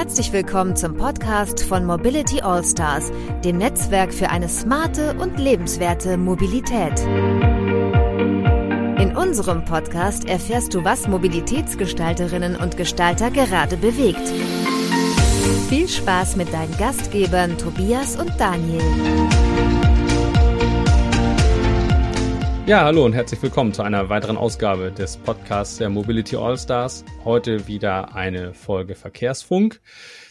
Herzlich willkommen zum Podcast von Mobility All Stars, dem Netzwerk für eine smarte und lebenswerte Mobilität. In unserem Podcast erfährst du, was Mobilitätsgestalterinnen und Gestalter gerade bewegt. Viel Spaß mit deinen Gastgebern Tobias und Daniel. Ja, hallo und herzlich willkommen zu einer weiteren Ausgabe des Podcasts der Mobility All Stars. Heute wieder eine Folge Verkehrsfunk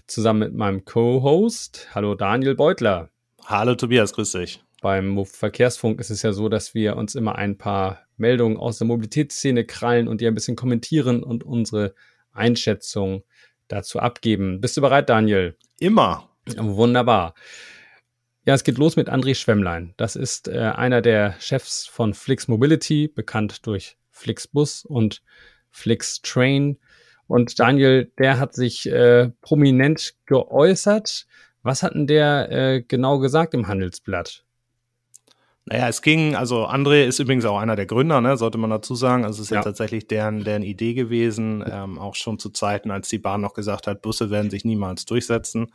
zusammen mit meinem Co-Host. Hallo Daniel Beutler. Hallo Tobias, grüß dich. Beim Verkehrsfunk ist es ja so, dass wir uns immer ein paar Meldungen aus der Mobilitätsszene krallen und die ein bisschen kommentieren und unsere Einschätzung dazu abgeben. Bist du bereit, Daniel? Immer. Wunderbar. Ja, es geht los mit André Schwämmlein. Das ist einer der Chefs von FlixMobility, bekannt durch FlixBus und FlixTrain. Und Daniel, der hat sich prominent geäußert. Was hat denn der genau gesagt im Handelsblatt? Naja, es ging, also André ist übrigens auch einer der Gründer, ne, sollte man dazu sagen. Also es ist ja tatsächlich deren Idee gewesen, auch schon zu Zeiten, als die Bahn noch gesagt hat, Busse werden sich niemals durchsetzen.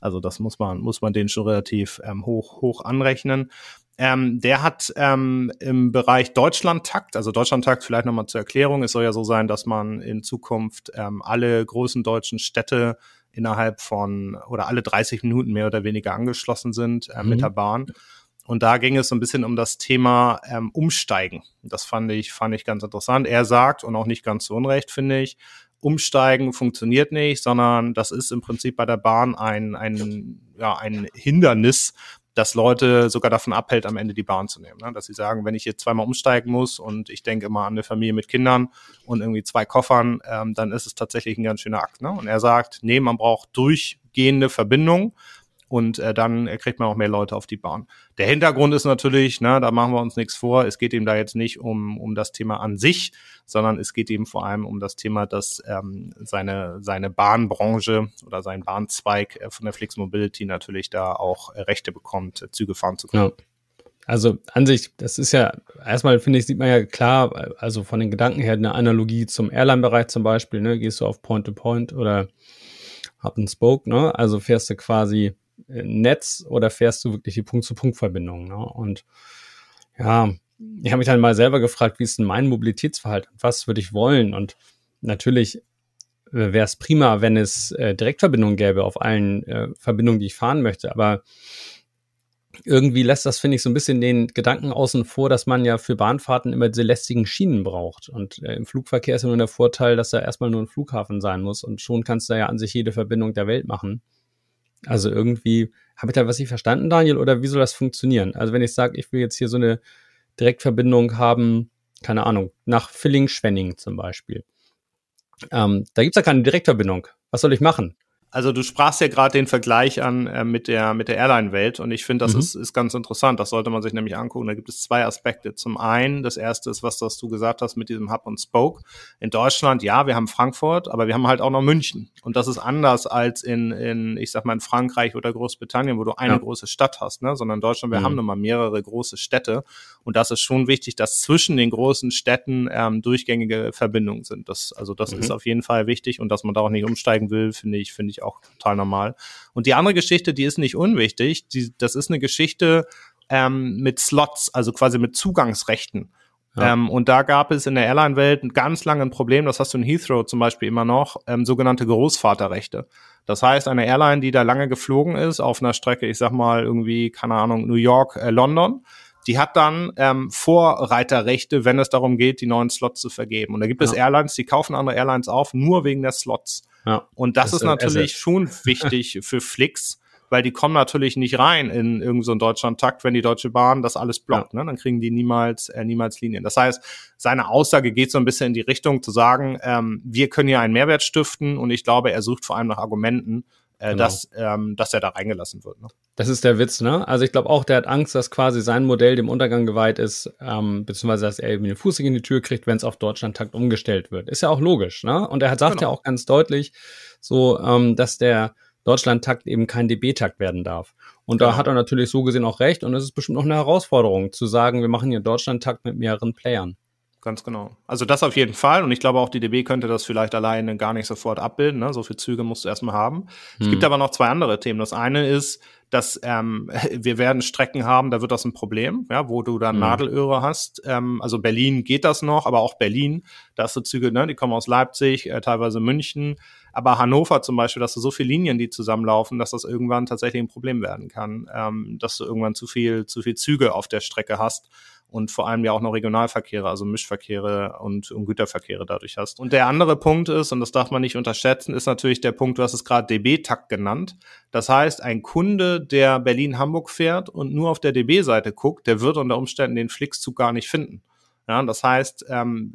Also das muss man denen schon relativ hoch anrechnen. Der hat im Bereich Deutschlandtakt, also Deutschlandtakt vielleicht nochmal zur Erklärung, es soll ja so sein, dass man in Zukunft alle großen deutschen Städte innerhalb von, oder alle 30 Minuten mehr oder weniger angeschlossen sind mit der Bahn. Und da ging es so ein bisschen um das Thema Umsteigen. Das fand ich ganz interessant. Er sagt, und auch nicht ganz zu Unrecht, finde ich, Umsteigen funktioniert nicht, sondern das ist im Prinzip bei der Bahn ein Hindernis, das Leute sogar davon abhält, am Ende die Bahn zu nehmen. Ne? Dass sie sagen, wenn ich jetzt zweimal umsteigen muss und ich denke immer an eine Familie mit Kindern und irgendwie 2 Koffern, dann ist es tatsächlich ein ganz schöner Akt. Ne? Und er sagt, nee, man braucht durchgehende Verbindungen. Und dann kriegt man auch mehr Leute auf die Bahn. Der Hintergrund ist natürlich, ne, da machen wir uns nichts vor, es geht ihm da jetzt nicht um das Thema an sich, sondern es geht ihm vor allem um das Thema, dass seine Bahnbranche oder sein Bahnzweig von der FlixMobility natürlich da auch Rechte bekommt, Züge fahren zu können. Ja. Also an sich, das ist ja, erstmal finde ich, sieht man ja klar, also von den Gedanken her eine Analogie zum Airline-Bereich zum Beispiel, ne, gehst du auf Point-to-Point oder Hub-and-Spoke, ne, also fährst du quasi Netz oder fährst du wirklich die Punkt-zu-Punkt-Verbindung? Ne? Und ja, ich habe mich dann mal selber gefragt, wie ist denn mein Mobilitätsverhalten? Was würde ich wollen? Und natürlich wäre es prima, wenn es Direktverbindungen gäbe auf allen Verbindungen, die ich fahren möchte. Aber irgendwie lässt das, finde ich, so ein bisschen den Gedanken außen vor, dass man ja für Bahnfahrten immer diese lästigen Schienen braucht. Und im Flugverkehr ist ja nur der Vorteil, dass da erstmal nur ein Flughafen sein muss. Und schon kannst du ja an sich jede Verbindung der Welt machen. Also irgendwie, habe ich da was nicht verstanden, Daniel, oder wie soll das funktionieren? Also wenn ich sage, ich will jetzt hier so eine Direktverbindung haben, keine Ahnung, nach Villingen-Schwenningen zum Beispiel. Da gibt es ja keine Direktverbindung. Was soll ich machen? Also du sprachst ja gerade den Vergleich an mit der Airline-Welt und ich finde, das ist ganz interessant. Das sollte man sich nämlich angucken. Da gibt es 2 Aspekte. Zum einen, das erste ist, was du gesagt hast mit diesem Hub und Spoke. In Deutschland, ja, wir haben Frankfurt, aber wir haben halt auch noch München. Und das ist anders als in Frankreich oder Großbritannien, wo du eine große Stadt hast, ne? Sondern in Deutschland, wir haben nun mal mehrere große Städte. Und das ist schon wichtig, dass zwischen den großen Städten durchgängige Verbindungen sind. Das ist auf jeden Fall wichtig und dass man da auch nicht umsteigen will, finde ich auch total normal. Und die andere Geschichte, die ist nicht unwichtig, das ist eine Geschichte mit Slots, also quasi mit Zugangsrechten. Ja. Und da gab es in der Airline-Welt ganz lange ein Problem, das hast du in Heathrow zum Beispiel immer noch, sogenannte Großvaterrechte. Das heißt, eine Airline, die da lange geflogen ist, auf einer Strecke, ich sag mal irgendwie, keine Ahnung, New York, London, die hat dann Vorreiterrechte, wenn es darum geht, die neuen Slots zu vergeben. Und da gibt es Airlines, die kaufen andere Airlines auf, nur wegen der Slots. Ja, und das ist natürlich schon wichtig für Flix, weil die kommen natürlich nicht rein in irgendeinen so Deutschlandtakt, wenn die Deutsche Bahn das alles blockt. Ja. Ne? Dann kriegen die niemals Linien. Das heißt, seine Aussage geht so ein bisschen in die Richtung zu sagen, wir können hier einen Mehrwert stiften und ich glaube, er sucht vor allem nach Argumenten, genau, dass er da reingelassen wird. Ne? Das ist der Witz, ne? Also ich glaube auch, der hat Angst, dass quasi sein Modell dem Untergang geweiht ist, beziehungsweise dass er eben den Fuß in die Tür kriegt, wenn es auf Deutschlandtakt umgestellt wird. Ist ja auch logisch, ne? Und er hat sagt ja auch ganz deutlich, so, dass der Deutschlandtakt eben kein DB-Takt werden darf. Und da hat er natürlich so gesehen auch recht und es ist bestimmt auch eine Herausforderung zu sagen, wir machen hier Deutschlandtakt mit mehreren Playern. Ganz genau. Also das auf jeden Fall. Und ich glaube auch, die DB könnte das vielleicht alleine gar nicht sofort abbilden. Ne? So viele Züge musst du erstmal haben. Es gibt aber noch zwei andere Themen. Das eine ist, dass wir werden Strecken haben, da wird das ein Problem, ja, wo du dann Nadelöhre hast. Also Berlin geht das noch, aber auch Berlin, da hast du Züge, ne, die kommen aus Leipzig, teilweise München. Aber Hannover zum Beispiel, dass du so viele Linien, die zusammenlaufen, dass das irgendwann tatsächlich ein Problem werden kann, dass du irgendwann zu viel Züge auf der Strecke hast. Und vor allem ja auch noch Regionalverkehre, also Mischverkehre und Güterverkehre dadurch hast. Und der andere Punkt ist, und das darf man nicht unterschätzen, ist natürlich der Punkt, du hast es gerade DB-Takt genannt. Das heißt, ein Kunde, der Berlin-Hamburg fährt und nur auf der DB-Seite guckt, der wird unter Umständen den Flix-Zug gar nicht finden. Ja, das heißt,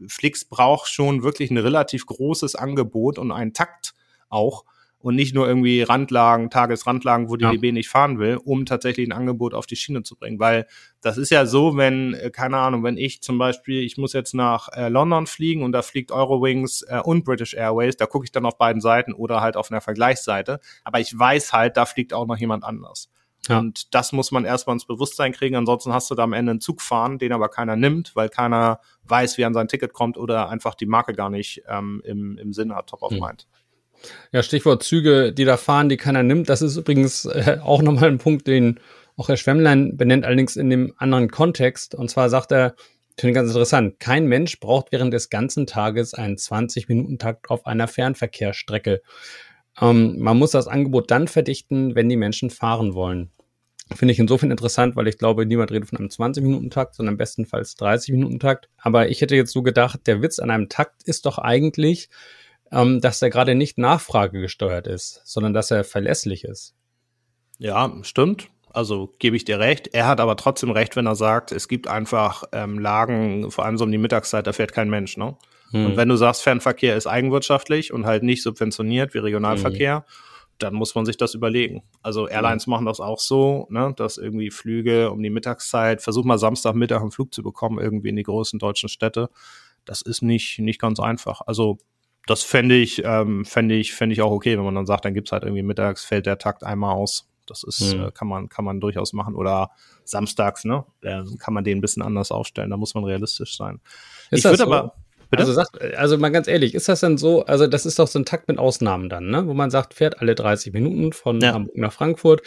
Flix braucht schon wirklich ein relativ großes Angebot und einen Takt auch. Und nicht nur irgendwie Randlagen, Tagesrandlagen, wo die DB nicht fahren will, um tatsächlich ein Angebot auf die Schiene zu bringen. Weil das ist ja so, wenn, keine Ahnung, wenn ich zum Beispiel, ich muss jetzt nach London fliegen und da fliegt Eurowings und British Airways, da gucke ich dann auf beiden Seiten oder halt auf einer Vergleichsseite. Aber ich weiß halt, da fliegt auch noch jemand anders. Ja. Und das muss man erstmal ins Bewusstsein kriegen, ansonsten hast du da am Ende einen Zug fahren, den aber keiner nimmt, weil keiner weiß, wie er an sein Ticket kommt oder einfach die Marke gar nicht im Sinn hat, top of mind. Ja, Stichwort Züge, die da fahren, die keiner nimmt. Das ist übrigens auch nochmal ein Punkt, den auch Herr Schwämmlein benennt, allerdings in dem anderen Kontext. Und zwar sagt er, ich finde ganz interessant, kein Mensch braucht während des ganzen Tages einen 20-Minuten-Takt auf einer Fernverkehrsstrecke. Man muss das Angebot dann verdichten, wenn die Menschen fahren wollen. Finde ich insofern interessant, weil ich glaube, niemand redet von einem 20-Minuten-Takt, sondern bestenfalls 30-Minuten-Takt. Aber ich hätte jetzt so gedacht, der Witz an einem Takt ist doch eigentlich, dass er gerade nicht nachfragegesteuert ist, sondern dass er verlässlich ist. Ja, stimmt. Also gebe ich dir recht. Er hat aber trotzdem recht, wenn er sagt, es gibt einfach Lagen, vor allem so um die Mittagszeit, da fährt kein Mensch, ne? Und wenn du sagst, Fernverkehr ist eigenwirtschaftlich und halt nicht subventioniert wie Regionalverkehr, dann muss man sich das überlegen. Also Airlines machen das auch so, ne, dass irgendwie Flüge um die Mittagszeit, versuch mal Samstagmittag einen Flug zu bekommen, irgendwie in die großen deutschen Städte. Das ist nicht ganz einfach. Also das fände ich auch okay, wenn man dann sagt, dann gibt's halt irgendwie mittags, fällt der Takt einmal aus. Das ist, kann man durchaus machen. Oder samstags, ne? Kann man den ein bisschen anders aufstellen. Da muss man realistisch sein. Ist ich würde so? Aber. Bitte? Also mal ganz ehrlich, ist das denn so, also das ist doch so ein Takt mit Ausnahmen dann, ne? Wo man sagt, fährt alle 30 Minuten von Hamburg nach Frankfurt,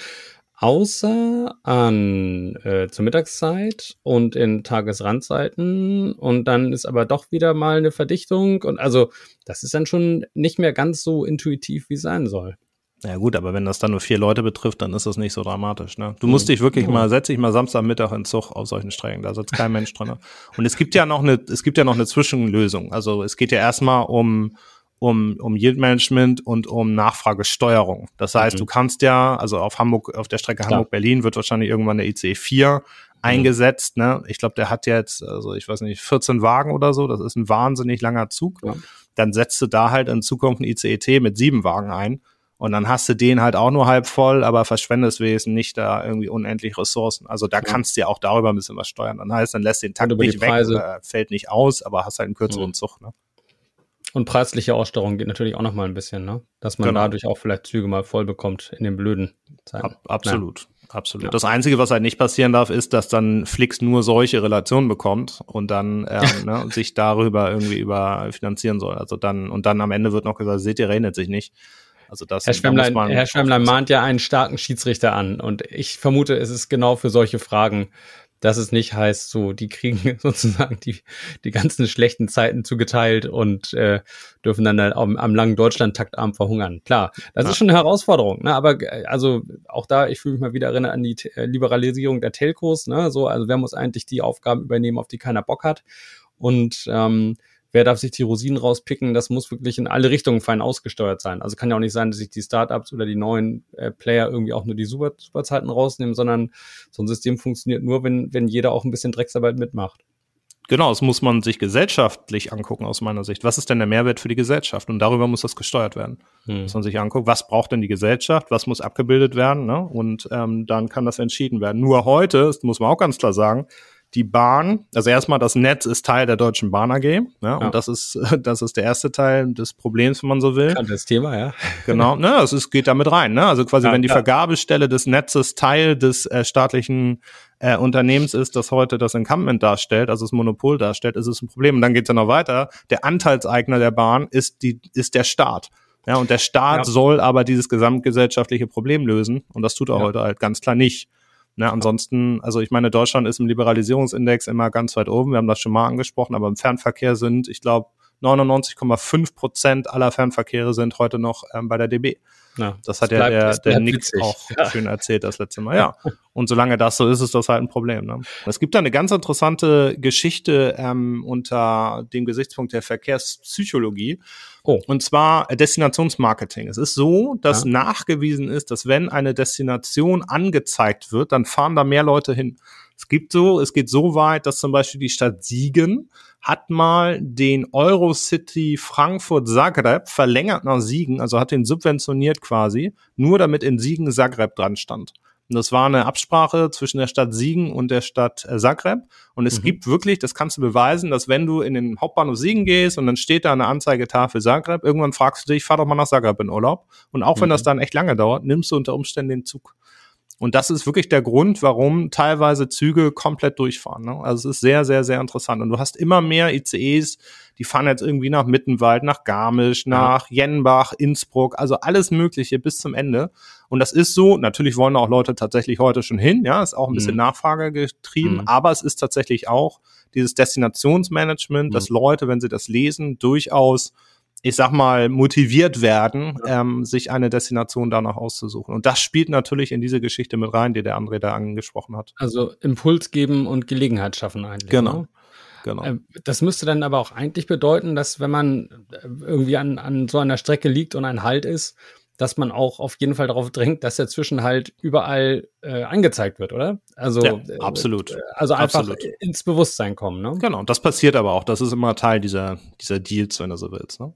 außer an zur Mittagszeit und in Tagesrandzeiten, und dann ist aber doch wieder mal eine Verdichtung, und also das ist dann schon nicht mehr ganz so intuitiv, wie es sein soll. Ja gut, aber wenn das dann nur 4 Leute betrifft, dann ist das nicht so dramatisch, ne? Du musst dich wirklich mal, setz dich mal Samstagmittag in den Zug auf solchen Strecken, da sitzt kein Mensch drin. Und es gibt ja noch eine Zwischenlösung. Also es geht ja erstmal um Yield-Management und um Nachfragesteuerung. Das heißt, du kannst ja, also auf der Strecke Hamburg-Berlin wird wahrscheinlich irgendwann der ICE 4 eingesetzt, ne? Ich glaube, der hat jetzt, also ich weiß nicht, 14 Wagen oder so, das ist ein wahnsinnig langer Zug. Ja. Dann setzt du da halt in Zukunft einen ICE T mit 7 Wagen ein. Und dann hast du den halt auch nur halb voll, aber verschwendest wesentlich nicht da irgendwie unendlich Ressourcen. Also da kannst du ja auch darüber ein bisschen was steuern. Dann heißt, dann lässt den Takt nicht weg, fällt nicht aus, aber hast halt einen kürzeren Zug, ne? Und preisliche Aussteuerung geht natürlich auch nochmal ein bisschen, ne? Dass man dadurch auch vielleicht Züge mal voll bekommt in den blöden Zeiten. Absolut. Ja. Das Einzige, was halt nicht passieren darf, ist, dass dann Flix nur solche Relationen bekommt und dann sich darüber irgendwie überfinanzieren soll. Also dann am Ende wird noch gesagt, seht ihr, rechnet sich nicht. Also das Herr Schwämmlein mahnt ja einen starken Schiedsrichter an, und ich vermute, es ist genau für solche Fragen, dass es nicht heißt, so, die kriegen sozusagen die ganzen schlechten Zeiten zugeteilt und dürfen dann am langen Deutschlandtaktabend verhungern. Klar, das ist schon eine Herausforderung, ne? Aber also auch da, ich fühle mich mal wieder erinnert an die Liberalisierung der Telcos, ne? So, also wer muss eigentlich die Aufgaben übernehmen, auf die keiner Bock hat, und wer darf sich die Rosinen rauspicken? Das muss wirklich in alle Richtungen fein ausgesteuert sein. Also kann ja auch nicht sein, dass sich die Startups oder die neuen Player irgendwie auch nur die Superzeiten rausnehmen, sondern so ein System funktioniert nur, wenn jeder auch ein bisschen Drecksarbeit mitmacht. Genau, das muss man sich gesellschaftlich angucken aus meiner Sicht. Was ist denn der Mehrwert für die Gesellschaft? Und darüber muss das gesteuert werden. Dass man sich anguckt, was braucht denn die Gesellschaft? Was muss abgebildet werden? Ne? Und dann kann das entschieden werden. Nur heute, das muss man auch ganz klar sagen, die Bahn, also erstmal das Netz ist Teil der Deutschen Bahn AG, ne? Ja. Und das ist der erste Teil des Problems, wenn man so will. Das Thema, ja. Genau, ne, das ist, geht damit rein, ne? Also quasi, ja, wenn die Vergabestelle des Netzes Teil des staatlichen Unternehmens ist, das heute das Incumbent darstellt, also das Monopol darstellt, ist es ein Problem. Und dann geht es ja noch weiter. Der Anteilseigner der Bahn ist der Staat. Ja, und der Staat soll aber dieses gesamtgesellschaftliche Problem lösen. Und das tut er heute halt ganz klar nicht. Na, ansonsten, also ich meine, Deutschland ist im Liberalisierungsindex immer ganz weit oben. Wir haben das schon mal angesprochen, aber im Fernverkehr sind, ich glaube, 99,5% aller Fernverkehre sind heute noch bei der DB. Ja, das hat ja der Nick auch schön erzählt das letzte Mal. Ja. Und solange das so ist, ist das halt ein Problem. Ne? Es gibt da eine ganz interessante Geschichte unter dem Gesichtspunkt der Verkehrspsychologie. Oh. Und zwar Destinationsmarketing. Es ist so, dass nachgewiesen ist, dass wenn eine Destination angezeigt wird, dann fahren da mehr Leute hin. Es geht so weit, dass zum Beispiel die Stadt Siegen hat mal den Eurocity Frankfurt-Zagreb verlängert nach Siegen, also hat den subventioniert quasi, nur damit in Siegen Zagreb dran stand. Und das war eine Absprache zwischen der Stadt Siegen und der Stadt Zagreb. Und es gibt wirklich, das kannst du beweisen, dass wenn du in den Hauptbahnhof Siegen gehst und dann steht da eine Anzeigetafel Zagreb, irgendwann fragst du dich, fahr doch mal nach Zagreb in Urlaub. Und auch wenn das dann echt lange dauert, nimmst du unter Umständen den Zug. Und das ist wirklich der Grund, warum teilweise Züge komplett durchfahren. Ne? Also es ist sehr, sehr, sehr interessant. Und du hast immer mehr ICEs, die fahren jetzt irgendwie nach Mittenwald, nach Garmisch, nach Jennbach, Innsbruck, also alles Mögliche bis zum Ende. Und das ist so, natürlich wollen auch Leute tatsächlich heute schon hin, ja, ist auch ein bisschen Nachfrage getrieben, aber es ist tatsächlich auch dieses Destinationsmanagement, dass Leute, wenn sie das lesen, durchaus, ich sag mal, motiviert werden, sich eine Destination danach auszusuchen. Und das spielt natürlich in diese Geschichte mit rein, die der André da angesprochen hat. Also Impuls geben und Gelegenheit schaffen eigentlich. Genau. Das müsste dann aber auch eigentlich bedeuten, dass wenn man irgendwie an so einer Strecke liegt und ein Halt ist, dass man auch auf jeden Fall darauf drängt, dass der Zwischenhalt überall angezeigt wird, oder? Also ja, absolut. Also einfach ins Bewusstsein kommen, ne? Genau, und das passiert aber auch. Das ist immer Teil dieser Deals, wenn du so willst, ne?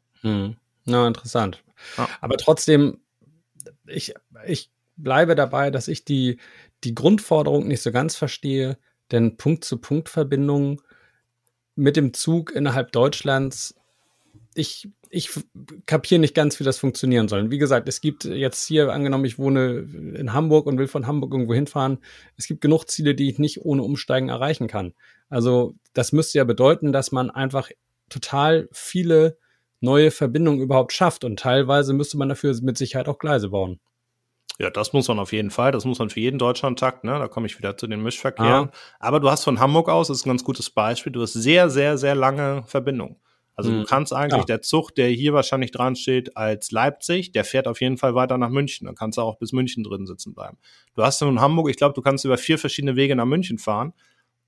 Na, interessant. Ja. Aber trotzdem, ich bleibe dabei, dass ich die Grundforderung nicht so ganz verstehe, denn Punkt-zu-Punkt-Verbindungen mit dem Zug innerhalb Deutschlands, ich kapiere nicht ganz, wie das funktionieren soll. Wie gesagt, es gibt jetzt hier, angenommen, ich wohne in Hamburg und will von Hamburg irgendwo hinfahren, es gibt genug Ziele, die ich nicht ohne Umsteigen erreichen kann. Also das müsste ja bedeuten, dass man einfach total viele neue Verbindungen überhaupt schafft. Und teilweise müsste man dafür mit Sicherheit auch Gleise bauen. Ja, das muss man auf jeden Fall. Das muss man für jeden Deutschlandtakt, ne? Da komme ich wieder zu den Mischverkehren. Ah. Aber du hast von Hamburg aus, das ist ein ganz gutes Beispiel, du hast sehr, sehr, sehr lange Verbindungen. Also du kannst eigentlich, der Zug, der hier wahrscheinlich dran steht als Leipzig, der fährt auf jeden Fall weiter nach München. Dann kannst du auch bis München drin sitzen bleiben. Du hast in Hamburg, ich glaube, du kannst über 4 verschiedene Wege nach München fahren.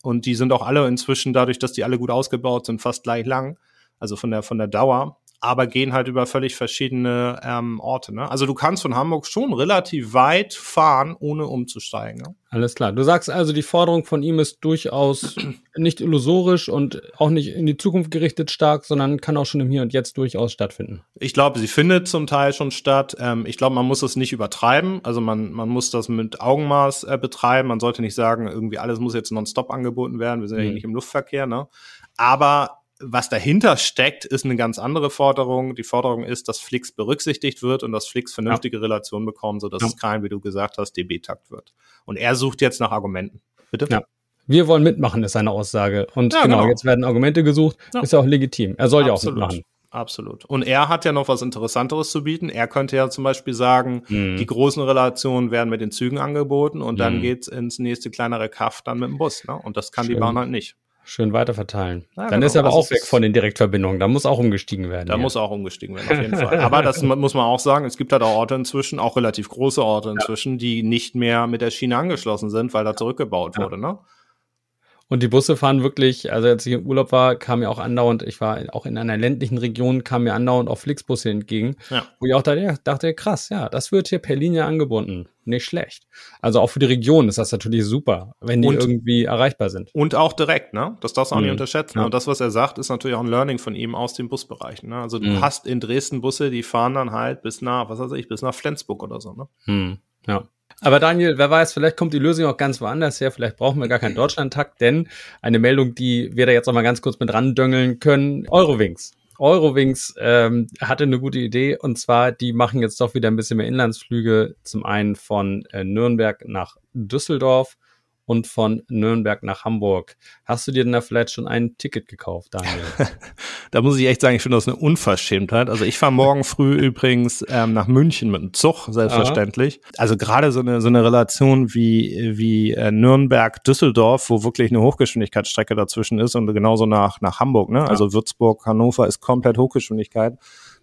Und die sind auch alle inzwischen, dadurch, dass die alle gut ausgebaut sind, fast gleich lang. Also von der Dauer, aber gehen halt über völlig verschiedene Orte. Ne? Also du kannst von Hamburg schon relativ weit fahren, ohne umzusteigen. Ne? Alles klar. Du sagst also, die Forderung von ihm ist durchaus nicht illusorisch und auch nicht in die Zukunft gerichtet stark, sondern kann auch schon im Hier und Jetzt durchaus stattfinden. Ich glaube, sie findet zum Teil schon statt. Ich glaube, man muss es nicht übertreiben. Also man muss das mit Augenmaß betreiben. Man sollte nicht sagen, irgendwie alles muss jetzt nonstop angeboten werden. Wir sind ja nicht im Luftverkehr. Ne? Aber was dahinter steckt, ist eine ganz andere Forderung. Die Forderung ist, dass Flix berücksichtigt wird und dass Flix vernünftige Relationen bekommt, sodass es kein, wie du gesagt hast, DB-Takt wird. Und er sucht jetzt nach Argumenten. Bitte? Ja. Wir wollen mitmachen, ist seine Aussage. Und jetzt werden Argumente gesucht. Ja. Ist ja auch legitim. Er soll ja auch mitmachen. Absolut. Und er hat ja noch was Interessanteres zu bieten. Er könnte ja zum Beispiel sagen, die großen Relationen werden mit den Zügen angeboten und dann geht's ins nächste kleinere Kaff dann mit dem Bus. Ne? Und das kann die Bahn halt nicht. Schön weiterverteilen. Ja, dann ist er aber also auch weg von den Direktverbindungen. Da muss auch umgestiegen werden. Da muss auch umgestiegen werden, auf jeden Fall. Aber das muss man auch sagen, es gibt halt auch Orte inzwischen, auch relativ große Orte inzwischen, die nicht mehr mit der Schiene angeschlossen sind, weil da zurückgebaut wurde, ne? Und die Busse fahren wirklich, also als ich im Urlaub war, kam mir auch andauernd, ich war auch in einer ländlichen Region, kam mir andauernd auch FlixBusse entgegen, wo ich auch dachte, krass, ja, das wird hier per Linie angebunden. Nicht schlecht. Also auch für die Region ist das natürlich super, wenn die irgendwie erreichbar sind. Und auch direkt, ne? Das darfst du auch nicht unterschätzen. Ja. Und das, was er sagt, ist natürlich auch ein Learning von ihm aus den Busbereichen. Ne? Also du hast in Dresden Busse, die fahren dann halt bis nach Flensburg oder so, ne? Ja. Aber Daniel, wer weiß, vielleicht kommt die Lösung auch ganz woanders her. Vielleicht brauchen wir gar keinen Deutschlandtakt, denn eine Meldung, die wir da jetzt noch mal ganz kurz mit randöngeln können, Eurowings. Eurowings hatte eine gute Idee, und zwar, die machen jetzt doch wieder ein bisschen mehr Inlandsflüge, zum einen von Nürnberg nach Düsseldorf und von Nürnberg nach Hamburg. Hast du dir denn da vielleicht schon ein Ticket gekauft, Daniel? Da muss ich echt sagen, ich finde das eine Unverschämtheit. Also ich fahre morgen früh übrigens nach München mit dem Zug, selbstverständlich. Aha. Also gerade so eine Relation wie Nürnberg-Düsseldorf, wo wirklich eine Hochgeschwindigkeitsstrecke dazwischen ist, und genauso nach Hamburg, ne? Ja. Also Würzburg, Hannover ist komplett Hochgeschwindigkeit.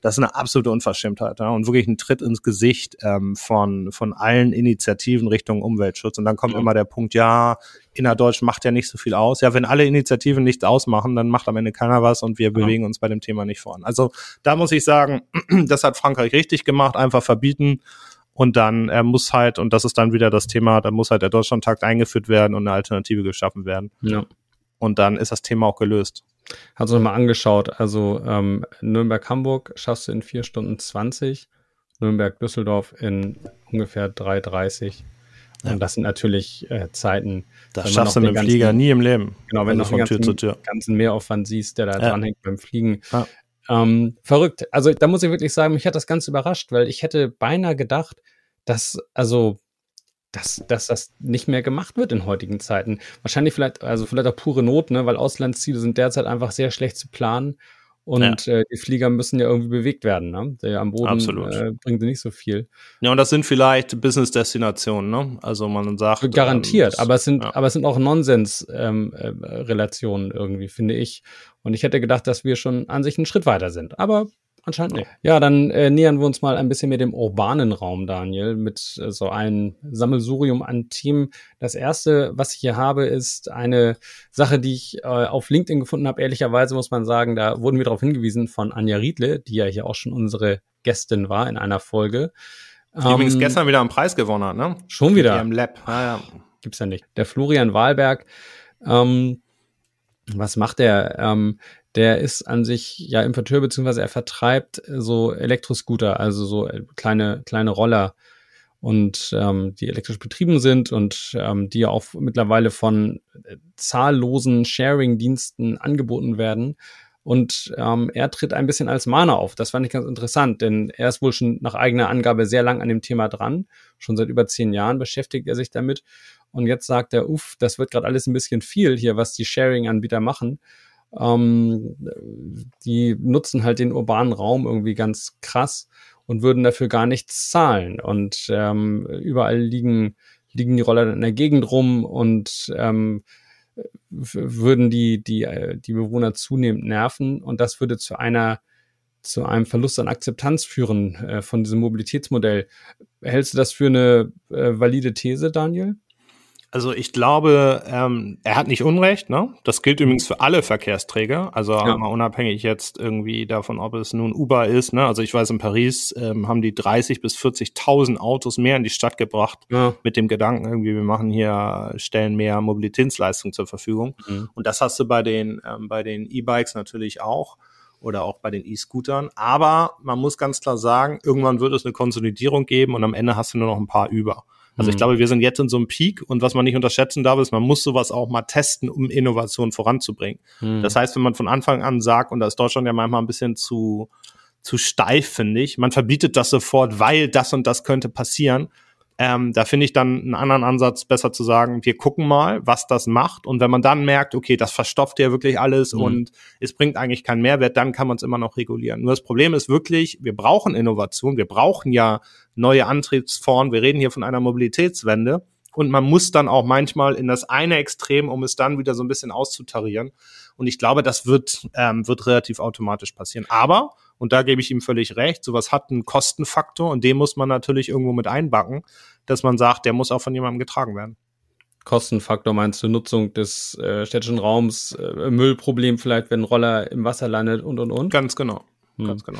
Das ist eine absolute Unverschämtheit, ja? Und wirklich ein Tritt ins Gesicht von allen Initiativen Richtung Umweltschutz. Und dann kommt immer der Punkt, ja, innerdeutsch macht ja nicht so viel aus. Ja, wenn alle Initiativen nichts ausmachen, dann macht am Ende keiner was, und wir bewegen uns bei dem Thema nicht voran. Also da muss ich sagen, das hat Frankreich richtig gemacht, einfach verbieten. Und dann muss halt, und das ist dann wieder das Thema, dann muss halt der Deutschlandtakt eingeführt werden und eine Alternative geschaffen werden. Ja. Und dann ist das Thema auch gelöst. Hast du noch mal angeschaut, also Nürnberg-Hamburg schaffst du in 4:20, Nürnberg-Düsseldorf in ungefähr 3:30. Ja. Und das sind natürlich Zeiten. Das schaffst du mit dem Flieger nie im Leben. Genau, wenn du von Tür zu Tür ganzen Mehraufwand siehst, der da dranhängt beim Fliegen. Ja. Verrückt. Also da muss ich wirklich sagen, mich hat das ganz überrascht, weil ich hätte beinahe gedacht, dass das nicht mehr gemacht wird in heutigen Zeiten. Wahrscheinlich vielleicht auch pure Not, ne? Weil Auslandsziele sind derzeit einfach sehr schlecht zu planen, und die Flieger müssen ja irgendwie bewegt werden, ne? Der am Boden bringt nicht so viel. Ja, und das sind vielleicht Business-Destinationen, ne? Also man sagt... Garantiert, aber es sind auch Nonsens-Relationen irgendwie, finde ich. Und ich hätte gedacht, dass wir schon an sich einen Schritt weiter sind, aber... Anscheinend nicht. Ja, dann nähern wir uns mal ein bisschen mit dem urbanen Raum, Daniel, mit so einem Sammelsurium an Themen. Das erste, was ich hier habe, ist eine Sache, die ich auf LinkedIn gefunden habe. Ehrlicherweise muss man sagen, da wurden wir darauf hingewiesen von Anja Riedle, die ja hier auch schon unsere Gästin war in einer Folge. Die übrigens gestern wieder einen Preis gewonnen hat, ne? Schon wieder? Mit ihrem Lab. Ah, ja. Gibt's ja nicht. Der Florian Wahlberg, was macht der? Der ist an sich ja Importeur, beziehungsweise er vertreibt so Elektroscooter, also so kleine Roller, und die elektrisch betrieben sind und die auch mittlerweile von zahllosen Sharing-Diensten angeboten werden. Und er tritt ein bisschen als Mahner auf. Das fand ich ganz interessant, denn er ist wohl schon nach eigener Angabe sehr lang an dem Thema dran. Schon seit über 10 Jahren beschäftigt er sich damit. Und jetzt sagt er, das wird gerade alles ein bisschen viel hier, was die Sharing-Anbieter machen. Die nutzen halt den urbanen Raum irgendwie ganz krass und würden dafür gar nichts zahlen. Und überall liegen die Roller in der Gegend rum, und würden die Bewohner zunehmend nerven. Und das würde zu einem Verlust an Akzeptanz führen von diesem Mobilitätsmodell. Hältst du das für eine valide These, Daniel? Also ich glaube, er hat nicht Unrecht, ne? Das gilt übrigens für alle Verkehrsträger, also mal unabhängig jetzt irgendwie davon, ob es nun Uber ist, ne? Also ich weiß, in Paris haben die 30.000 bis 40.000 Autos mehr in die Stadt gebracht, mit dem Gedanken irgendwie, wir machen hier, stellen mehr Mobilitätsleistung zur Verfügung. Mhm. Und das hast du bei den E-Bikes natürlich auch. Oder auch bei den E-Scootern. Aber man muss ganz klar sagen, irgendwann wird es eine Konsolidierung geben, und am Ende hast du nur noch ein paar über. Also ich glaube, wir sind jetzt in so einem Peak, und was man nicht unterschätzen darf, ist, man muss sowas auch mal testen, um Innovation voranzubringen. Mhm. Das heißt, wenn man von Anfang an sagt, und da ist Deutschland ja manchmal ein bisschen zu steif, finde ich, man verbietet das sofort, weil das und das könnte passieren. Da finde ich dann einen anderen Ansatz besser zu sagen, wir gucken mal, was das macht, und wenn man dann merkt, okay, das verstopft ja wirklich alles und es bringt eigentlich keinen Mehrwert, dann kann man es immer noch regulieren. Nur das Problem ist wirklich, wir brauchen Innovation, wir brauchen ja neue Antriebsformen, wir reden hier von einer Mobilitätswende, und man muss dann auch manchmal in das eine Extrem, um es dann wieder so ein bisschen auszutarieren, und ich glaube, das wird relativ automatisch passieren, aber... Und da gebe ich ihm völlig recht, sowas hat einen Kostenfaktor, und den muss man natürlich irgendwo mit einbacken, dass man sagt, der muss auch von jemandem getragen werden. Kostenfaktor meinst du, Nutzung des städtischen Raums, Müllproblem vielleicht, wenn ein Roller im Wasser landet und. Ganz genau, ganz genau.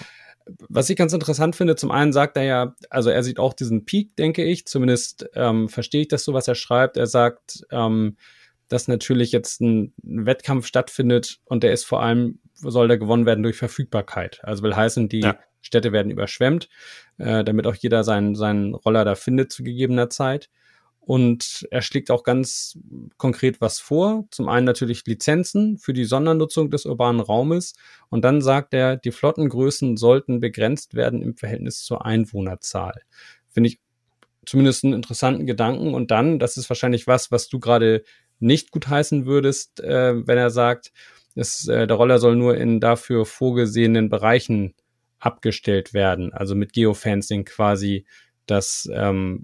Was ich ganz interessant finde, zum einen sagt er ja, also er sieht auch diesen Peak, denke ich, zumindest verstehe ich das so, was er schreibt. Er sagt, dass natürlich jetzt ein Wettkampf stattfindet, und der ist vor allem, soll der gewonnen werden durch Verfügbarkeit. Also will heißen, die Städte werden überschwemmt, damit auch jeder seinen Roller da findet zu gegebener Zeit. Und er schlägt auch ganz konkret was vor. Zum einen natürlich Lizenzen für die Sondernutzung des urbanen Raumes. Und dann sagt er, die Flottengrößen sollten begrenzt werden im Verhältnis zur Einwohnerzahl. Finde ich zumindest einen interessanten Gedanken. Und dann, das ist wahrscheinlich was du gerade nicht gutheißen würdest, wenn er sagt, der Roller soll nur in dafür vorgesehenen Bereichen abgestellt werden. Also mit Geofencing quasi das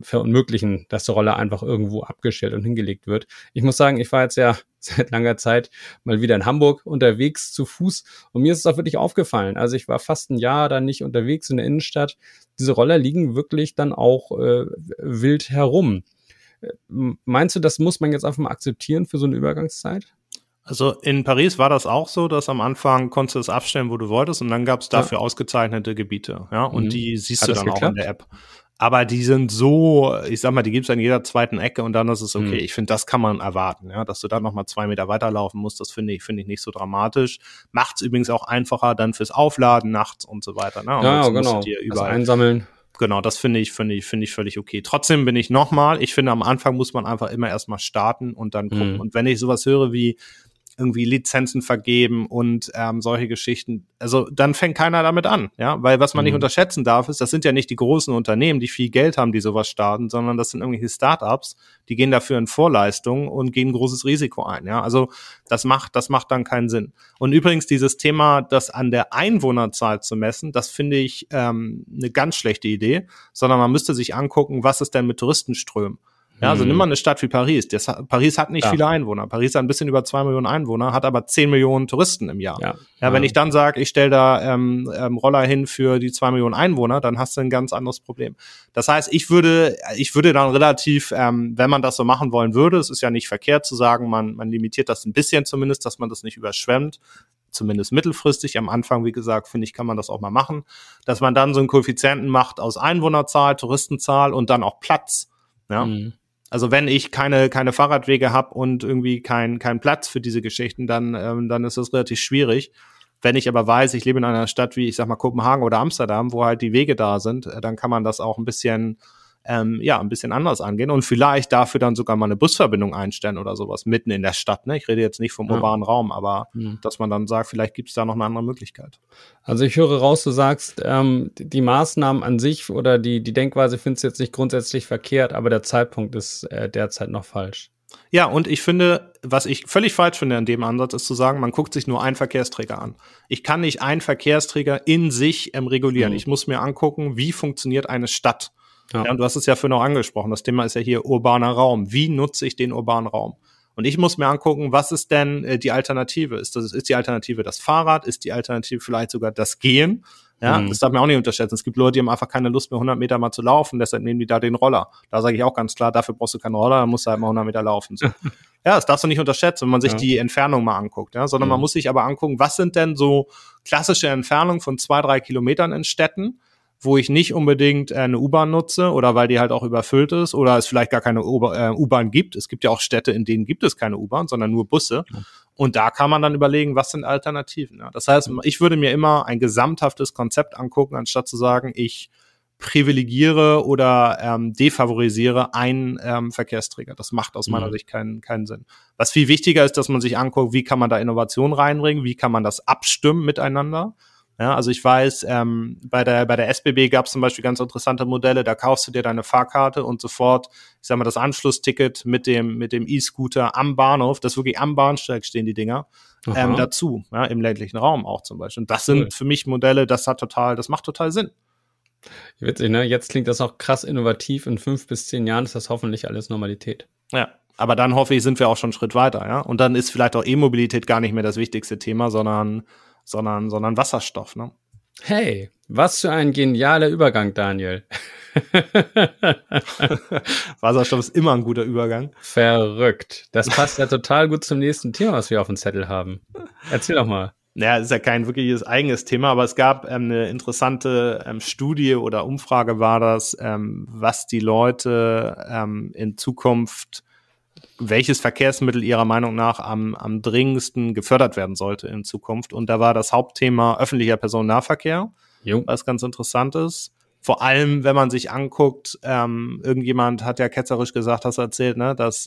verunmöglichen, dass der Roller einfach irgendwo abgestellt und hingelegt wird. Ich muss sagen, ich war jetzt ja seit langer Zeit mal wieder in Hamburg unterwegs zu Fuß und mir ist es auch wirklich aufgefallen. Also ich war fast ein Jahr da nicht unterwegs in der Innenstadt. Diese Roller liegen wirklich dann auch wild herum. Meinst du, das muss man jetzt einfach mal akzeptieren für so eine Übergangszeit? Also in Paris war das auch so, dass am Anfang konntest du es abstellen, wo du wolltest und dann gab es dafür ausgezeichnete Gebiete. Ja, und die siehst du dann auch in der App. Aber die sind so, ich sag mal, die gibt's an jeder zweiten Ecke und dann ist es okay. Ich finde, das kann man erwarten, ja, dass du dann nochmal 2 Meter weiterlaufen musst, das finde ich nicht so dramatisch. Macht's übrigens auch einfacher dann fürs Aufladen nachts und so weiter, ne? Und ja, genau. Das Einsammeln. Genau, das finde ich völlig okay. Trotzdem bin ich nochmal, ich finde, am Anfang muss man einfach immer erstmal starten und dann gucken. Und wenn ich sowas höre wie irgendwie Lizenzen vergeben und solche Geschichten, also dann fängt keiner damit an, ja, weil was man nicht unterschätzen darf ist, das sind ja nicht die großen Unternehmen, die viel Geld haben, die sowas starten, sondern das sind irgendwelche Startups, die gehen dafür in Vorleistungen und gehen großes Risiko ein, ja, also das macht dann keinen Sinn. Und übrigens dieses Thema, das an der Einwohnerzahl zu messen, das finde ich eine ganz schlechte Idee, sondern man müsste sich angucken, was ist denn mit Touristenströmen. Ja, also nimm mal eine Stadt wie Paris. Paris hat nicht viele Einwohner. Paris hat ein bisschen über 2 Millionen Einwohner, hat aber 10 Millionen Touristen im Jahr. Ja, wenn ich dann sage, ich stelle da Roller hin für die 2 Millionen Einwohner, dann hast du ein ganz anderes Problem. Das heißt, ich würde dann relativ, wenn man das so machen wollen würde, es ist ja nicht verkehrt zu sagen, man limitiert das ein bisschen zumindest, dass man das nicht überschwemmt. Zumindest mittelfristig. Am Anfang, wie gesagt, finde ich, kann man das auch mal machen. Dass man dann so einen Koeffizienten macht aus Einwohnerzahl, Touristenzahl und dann auch Platz. Ja. Also wenn ich keine Fahrradwege habe und irgendwie kein Platz für diese Geschichten, dann ist das relativ schwierig. Wenn ich aber weiß, ich lebe in einer Stadt wie, ich sag mal, Kopenhagen oder Amsterdam, wo halt die Wege da sind, dann kann man das auch ein bisschen anders angehen und vielleicht dafür dann sogar mal eine Busverbindung einstellen oder sowas mitten in der Stadt. Ne? Ich rede jetzt nicht vom urbanen Raum, aber dass man dann sagt, vielleicht gibt es da noch eine andere Möglichkeit. Also ich höre raus, du sagst, die Maßnahmen an sich oder die Denkweise findest du jetzt nicht grundsätzlich verkehrt, aber der Zeitpunkt ist derzeit noch falsch. Ja, und ich finde, was ich völlig falsch finde an dem Ansatz, ist zu sagen, man guckt sich nur einen Verkehrsträger an. Ich kann nicht einen Verkehrsträger in sich regulieren. Ich muss mir angucken, wie funktioniert eine Stadt. Ja, und du hast es ja vorhin auch angesprochen, das Thema ist ja hier urbaner Raum. Wie nutze ich den urbanen Raum? Und ich muss mir angucken, was ist denn die Alternative? Ist die Alternative das Fahrrad? Ist die Alternative vielleicht sogar das Gehen? Ja, das darf man auch nicht unterschätzen. Es gibt Leute, die haben einfach keine Lust mehr, 100 Meter mal zu laufen, deshalb nehmen die da den Roller. Da sage ich auch ganz klar, dafür brauchst du keinen Roller, dann musst du halt mal 100 Meter laufen. So. Ja, das darfst du nicht unterschätzen, wenn man sich die Entfernung mal anguckt. Ja, sondern man muss sich aber angucken, was sind denn so klassische Entfernungen von 2-3 Kilometern in Städten, wo ich nicht unbedingt eine U-Bahn nutze oder weil die halt auch überfüllt ist oder es vielleicht gar keine U-Bahn gibt. Es gibt ja auch Städte, in denen gibt es keine U-Bahn, sondern nur Busse. Ja. Und da kann man dann überlegen, was sind Alternativen. Ja. Das heißt, ich würde mir immer ein gesamthaftes Konzept angucken, anstatt zu sagen, ich privilegiere oder defavorisiere einen Verkehrsträger. Das macht aus meiner Sicht keinen Sinn. Was viel wichtiger ist, dass man sich anguckt, wie kann man da Innovation reinbringen, wie kann man das abstimmen miteinander. Ja, also ich weiß, bei der SBB gab es zum Beispiel ganz interessante Modelle, da kaufst du dir deine Fahrkarte und sofort, ich sag mal, das Anschlussticket mit dem E-Scooter am Bahnhof, das wirklich am Bahnsteig stehen die Dinger, dazu, ja, im ländlichen Raum auch zum Beispiel. Und das sind für mich Modelle, das macht total Sinn. Witzig, ne? Jetzt klingt das noch krass innovativ, in 5 bis 10 Jahren ist das hoffentlich alles Normalität. Ja. Aber dann hoffe ich, sind wir auch schon einen Schritt weiter, ja. Und dann ist vielleicht auch E-Mobilität gar nicht mehr das wichtigste Thema, sondern Wasserstoff, ne? Hey, was für ein genialer Übergang, Daniel. Wasserstoff ist immer ein guter Übergang. Verrückt. Das passt ja total gut zum nächsten Thema, was wir auf dem Zettel haben. Erzähl doch mal. Naja, ist ja kein wirkliches eigenes Thema, aber es gab eine interessante Studie oder Umfrage war das, was die Leute in Zukunft, welches Verkehrsmittel ihrer Meinung nach am dringendsten gefördert werden sollte in Zukunft. Und da war das Hauptthema öffentlicher Personennahverkehr. Jo. Was ganz interessant ist. Vor allem, wenn man sich anguckt, irgendjemand hat ja ketzerisch gesagt, hast du erzählt, ne, dass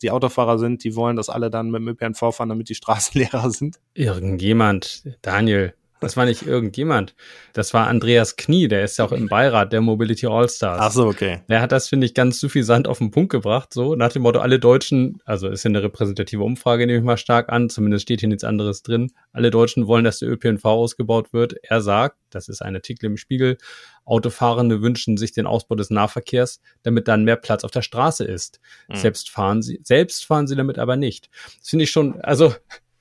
die Autofahrer sind, die wollen, dass alle dann mit dem ÖPNV fahren, damit die Straßen leerer sind. Irgendjemand, Daniel, das war nicht irgendjemand. Das war Andreas Knie, der ist ja auch im Beirat der Mobility All Stars. Ach so, okay. Der hat das, finde ich, ganz suffisant auf den Punkt gebracht, so nach dem Motto, alle Deutschen, also ist ja eine repräsentative Umfrage, nehme ich mal stark an, zumindest steht hier nichts anderes drin. Alle Deutschen wollen, dass der ÖPNV ausgebaut wird. Er sagt, das ist ein Artikel im Spiegel, Autofahrende wünschen sich den Ausbau des Nahverkehrs, damit dann mehr Platz auf der Straße ist. Mhm. Selbst fahren sie damit aber nicht. Das finde ich schon, also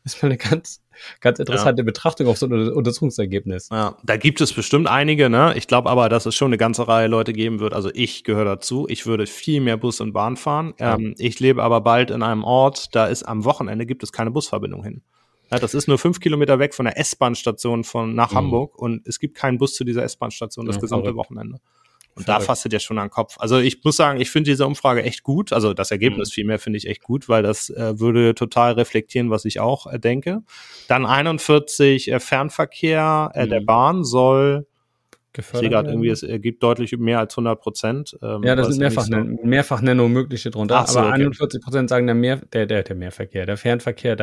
ist mal eine ganz interessante Betrachtung auf so ein Untersuchungsergebnis. Ja, da gibt es bestimmt einige, ne? Ich glaube aber, dass es schon eine ganze Reihe Leute geben wird. Also ich gehöre dazu. Ich würde viel mehr Bus und Bahn fahren. Ja. Ich lebe aber bald in einem Ort, da ist am Wochenende gibt es keine Busverbindung hin. Ja, das ist nur 5 Kilometer weg von der S-Bahn-Station nach Hamburg und es gibt keinen Bus zu dieser S-Bahn-Station das gesamte Wochenende. Und da fasst du dir schon an den Kopf. Also ich muss sagen, ich finde diese Umfrage echt gut. Also das Ergebnis vielmehr finde ich echt gut, weil das würde total reflektieren, was ich auch denke. Dann 41 Fernverkehr der Bahn soll gefördert. Ich sehe gerade irgendwie, es ergibt deutlich mehr als 100%. Ja, das sind Mehrfachnennung mögliche drunter. Ach, so, aber 41% sagen, der Fernverkehr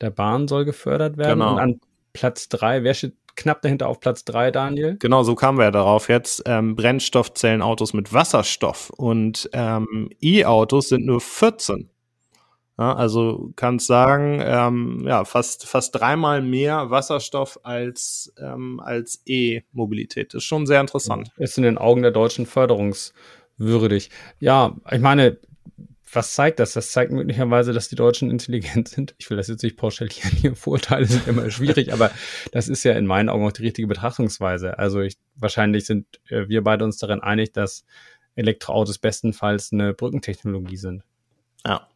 der Bahn soll gefördert werden. Genau. Und an Platz 3, wer steht knapp dahinter auf Platz 3, Daniel? Genau, so kamen wir ja darauf jetzt. Brennstoffzellenautos mit Wasserstoff und E-Autos sind nur 14. Ja, also kannst sagen, fast dreimal mehr Wasserstoff als E-Mobilität. Ist schon sehr interessant. Ist in den Augen der Deutschen förderungswürdig. Ja, ich meine, was zeigt das? Das zeigt möglicherweise, dass die Deutschen intelligent sind. Ich will das jetzt nicht pauschalieren, hier Vorurteile sind immer schwierig, aber das ist ja in meinen Augen auch die richtige Betrachtungsweise. Also wahrscheinlich sind wir beide uns darin einig, dass Elektroautos bestenfalls eine Brückentechnologie sind. Ja,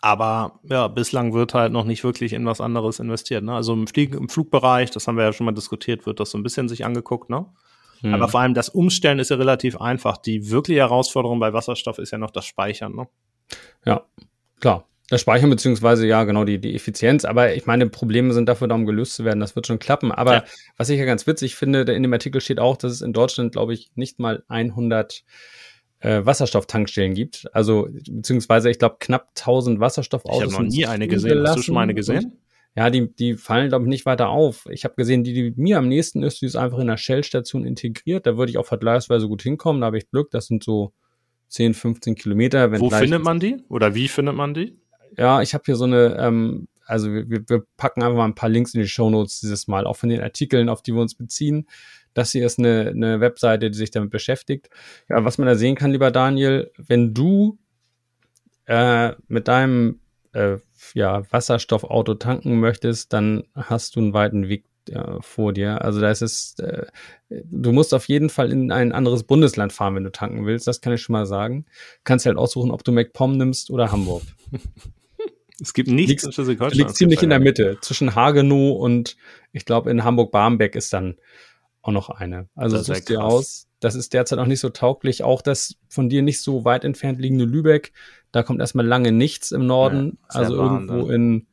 aber ja, bislang wird halt noch nicht wirklich in was anderes investiert. Ne? Also im Flugbereich, das haben wir ja schon mal diskutiert, wird das so ein bisschen sich angeguckt, ne? Aber vor allem das Umstellen ist ja relativ einfach. Die wirkliche Herausforderung bei Wasserstoff ist ja noch das Speichern, ne? Ja, klar. Das Speichern beziehungsweise, ja, genau, die Effizienz. Aber ich meine, Probleme sind dafür da, um gelöst zu werden. Das wird schon klappen. Aber was ich ja ganz witzig finde, in dem Artikel steht auch, dass es in Deutschland, glaube ich, nicht mal 100 Wasserstofftankstellen gibt. Also, beziehungsweise, ich glaube, knapp 1000 Wasserstoffautos. Ich habe noch nie eine gesehen. Hast du schon mal eine gesehen? Ja, die fallen, glaube ich, nicht weiter auf. Ich habe gesehen, die mir am nächsten ist, die ist einfach in der Shell-Station integriert. Da würde ich auch vergleichsweise gut hinkommen. Da habe ich Glück. Das sind so 10, 15 Kilometer. Wo findet man die? Oder wie findet man die? Ja, ich habe hier so eine, also wir packen einfach mal ein paar Links in die Shownotes dieses Mal, auch von den Artikeln, auf die wir uns beziehen. Das hier ist eine Webseite, die sich damit beschäftigt. Ja, was man da sehen kann, lieber Daniel, wenn du mit deinem Wasserstoffauto tanken möchtest, dann hast du einen weiten Weg vor dir. Also da ist es, du musst auf jeden Fall in ein anderes Bundesland fahren, wenn du tanken willst. Das kann ich schon mal sagen. Kannst halt aussuchen, ob du MacPom nimmst oder Hamburg. Es gibt nichts in Schleswig-Holstein. Liegt ziemlich in der Mitte, zwischen Hagenow und ich glaube in Hamburg-Barmbek ist dann auch noch eine. Also das suchst dir aus. Das ist derzeit auch nicht so tauglich. Auch das von dir nicht so weit entfernt liegende Lübeck, da kommt erstmal lange nichts im Norden. Ja, also irgendwo in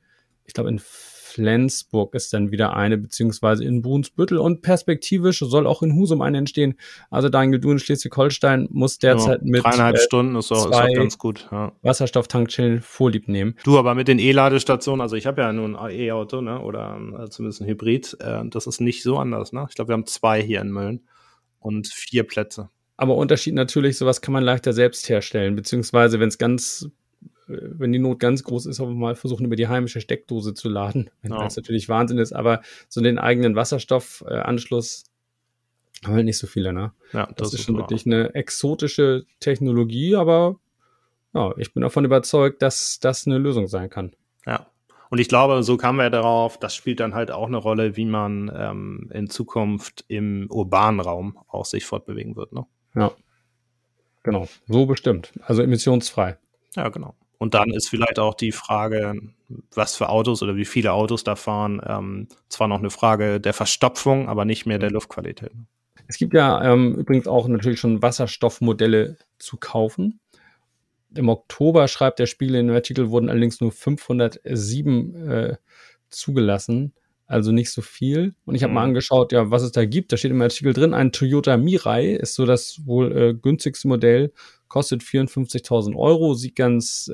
Flensburg ist dann wieder eine, beziehungsweise in Brunsbüttel und perspektivisch soll auch in Husum eine entstehen. Also Daniel, du in Schleswig-Holstein musst derzeit mit 3,5 Stunden ist auch ganz gut. Ja. Wasserstofftankstellen vorlieb nehmen. Du, aber mit den E-Ladestationen, also ich habe ja nur ein E-Auto, ne? Oder zumindest ein Hybrid, das ist nicht so anders. Ne? Ich glaube, wir haben 2 hier in Mölln und 4 Plätze. Aber Unterschied natürlich, sowas kann man leichter selbst herstellen, beziehungsweise wenn die Not ganz groß ist, auch mal versuchen, über die heimische Steckdose zu laden, wenn das natürlich Wahnsinn ist, aber so den eigenen Wasserstoffanschluss haben halt nicht so viele, ne? Ja, das ist schon wirklich eine exotische Technologie, aber ja, ich bin davon überzeugt, dass das eine Lösung sein kann. Ja. Und ich glaube, so kamen wir darauf, das spielt dann halt auch eine Rolle, wie man in Zukunft im urbanen Raum auch sich fortbewegen wird, ne? Ja, genau. So bestimmt. Also emissionsfrei. Ja, genau. Und dann ist vielleicht auch die Frage, was für Autos oder wie viele Autos da fahren, zwar noch eine Frage der Verstopfung, aber nicht mehr der Luftqualität. Es gibt ja übrigens auch natürlich schon Wasserstoffmodelle zu kaufen. Im Oktober, schreibt der Spiegel in dem Artikel, wurden allerdings nur 507 zugelassen. also nicht so viel. Und ich habe mal angeschaut, ja, was es da gibt. Da steht im Artikel drin, ein Toyota Mirai ist so das wohl günstigste Modell, kostet 54.000 Euro, sieht ganz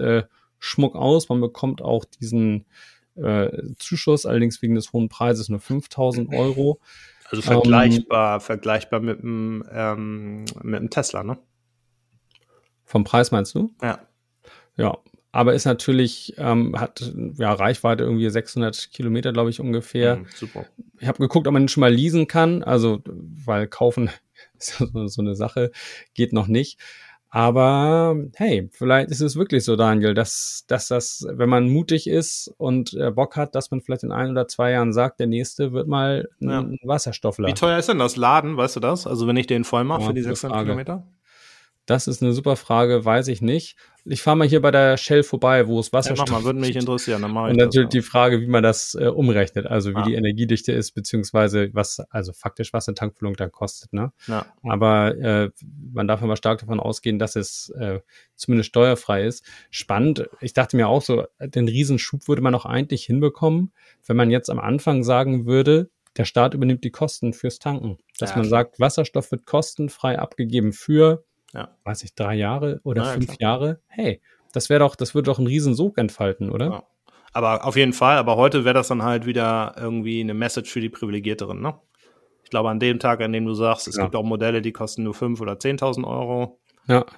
schmuck aus. Man bekommt auch diesen Zuschuss, allerdings wegen des hohen Preises nur 5.000 Euro. Also vergleichbar mit dem Tesla, ne? Vom Preis meinst du? Ja. Ja, aber ist natürlich, hat ja Reichweite irgendwie 600 Kilometer, glaube ich, ungefähr. Super. Ich habe geguckt, ob man den schon mal leasen kann, also weil kaufen ist so eine Sache, geht noch nicht. Aber hey, vielleicht ist es wirklich so, Daniel, dass das, wenn man mutig ist und Bock hat, dass man vielleicht in 1 oder 2 Jahren sagt, der nächste wird mal ein Wasserstoffler. Wie teuer ist denn das Laden, weißt du das? Also wenn ich den voll mache für die 600 Kilometer? Das ist eine super Frage, weiß ich nicht. Ich fahre mal hier bei der Shell vorbei, wo es Wasserstoff gibt. Würde mich interessieren. Dann mache ich. Und natürlich die Frage, wie man das umrechnet, also wie die Energiedichte ist, beziehungsweise was, also faktisch, was eine Tankfüllung dann kostet. Ne? Ja. Aber man darf immer stark davon ausgehen, dass es zumindest steuerfrei ist. Spannend, ich dachte mir auch so, den Riesenschub würde man auch eigentlich hinbekommen, wenn man jetzt am Anfang sagen würde, der Staat übernimmt die Kosten fürs Tanken. Dass man sagt, Wasserstoff wird kostenfrei abgegeben für weiß ich, 3 Jahre oder 5 Jahre, hey, das würde doch einen riesen Sog entfalten, oder? Ja. Aber auf jeden Fall, aber heute wäre das dann halt wieder irgendwie eine Message für die Privilegierteren, ne? Ich glaube, an dem Tag, an dem du sagst, es gibt auch Modelle, die kosten nur 5.000 oder 10.000 Euro,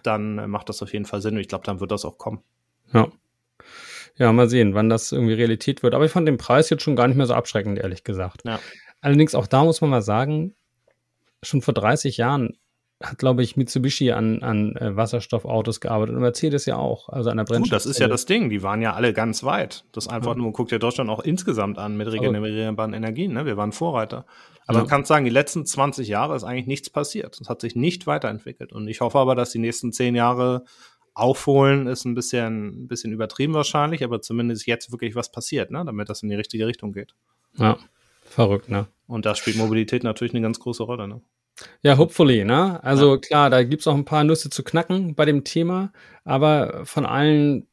dann macht das auf jeden Fall Sinn und ich glaube, dann wird das auch kommen. Ja. Ja, mal sehen, wann das irgendwie Realität wird. Aber ich fand den Preis jetzt schon gar nicht mehr so abschreckend, ehrlich gesagt. Ja. Allerdings auch da muss man mal sagen, schon vor 30 Jahren hat, glaube ich, Mitsubishi an Wasserstoffautos gearbeitet und Mercedes ja auch, also an der Brennstoffzelle. Gut, das ist ja das Ding, die waren ja alle ganz weit. Das einfach nur, guckt ja Deutschland auch insgesamt an mit regenerierbaren Energien, ne? Wir waren Vorreiter. Aber man kann sagen, die letzten 20 Jahre ist eigentlich nichts passiert. Es hat sich nicht weiterentwickelt und ich hoffe aber, dass die nächsten 10 Jahre aufholen, ist ein bisschen übertrieben wahrscheinlich, aber zumindest jetzt wirklich was passiert, ne? Damit das in die richtige Richtung geht. Ja, verrückt, ne? Und da spielt Mobilität natürlich eine ganz große Rolle, ne? Ja, hopefully, ne? Also klar, da gibt's auch ein paar Nüsse zu knacken bei dem Thema, aber von allen,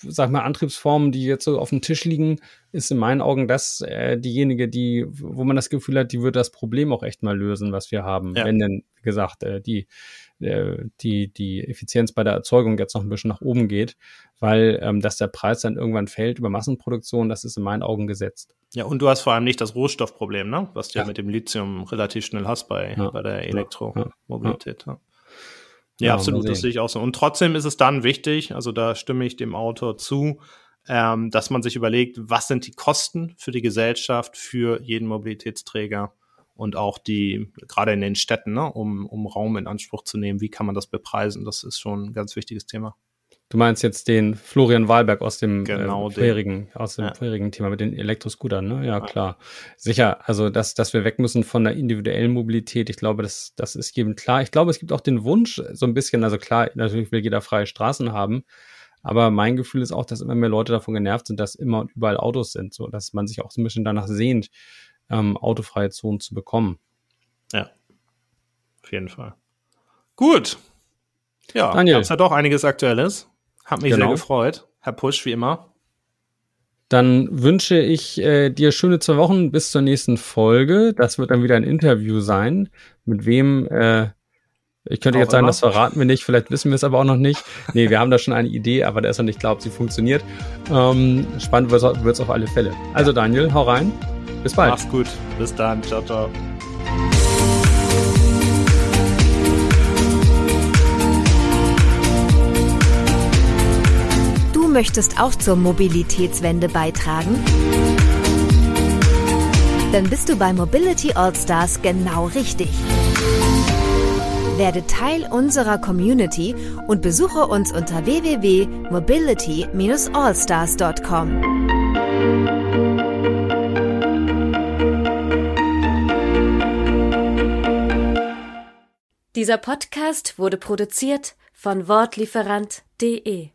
sag mal, Antriebsformen, die jetzt so auf dem Tisch liegen, ist in meinen Augen das diejenige, wo man das Gefühl hat, die wird das Problem auch echt mal lösen, was wir haben, wenn denn, wie gesagt, die Effizienz bei der Erzeugung jetzt noch ein bisschen nach oben geht, weil dass der Preis dann irgendwann fällt über Massenproduktion, das ist in meinen Augen gesetzt. Ja, und du hast vor allem nicht das Rohstoffproblem, ne? Was du ja mit dem Lithium relativ schnell hast bei der Elektromobilität. Ja. Ja, absolut, das sehe ich auch so. Und trotzdem ist es dann wichtig, also da stimme ich dem Autor zu, dass man sich überlegt, was sind die Kosten für die Gesellschaft, für jeden Mobilitätsträger und auch die, gerade in den Städten, ne, um Raum in Anspruch zu nehmen, wie kann man das bepreisen? Das ist schon ein ganz wichtiges Thema. Du meinst jetzt den Florian Wahlberg aus dem vorherigen Thema mit den Elektroscootern, ne? Ja, klar. Sicher, also dass wir weg müssen von der individuellen Mobilität, ich glaube, das ist jedem klar. Ich glaube, es gibt auch den Wunsch, so ein bisschen, also klar, natürlich will jeder freie Straßen haben, aber mein Gefühl ist auch, dass immer mehr Leute davon genervt sind, dass immer und überall Autos sind, so dass man sich auch so ein bisschen danach sehnt, autofreie Zonen zu bekommen. Ja, auf jeden Fall. Gut. Ja, Daniel, gab es ja doch einiges Aktuelles. Hat mich sehr gefreut. Herr Pusch, wie immer. Dann wünsche ich dir schöne 2 Wochen bis zur nächsten Folge. Das wird dann wieder ein Interview sein. Mit wem, ich könnte auch jetzt sagen, das verraten wir nicht. Vielleicht wissen wir es aber auch noch nicht. Nee, wir haben da schon eine Idee, aber da ist noch nicht klar, ob sie funktioniert. Spannend wird es auf alle Fälle. Also Daniel, hau rein. Bis bald. Mach's gut. Bis dann. Ciao, ciao. Du möchtest auch zur Mobilitätswende beitragen? Dann bist du bei Mobility All Stars genau richtig. Werde Teil unserer Community und besuche uns unter www.mobility-allstars.com. Dieser Podcast wurde produziert von wortlieferant.de.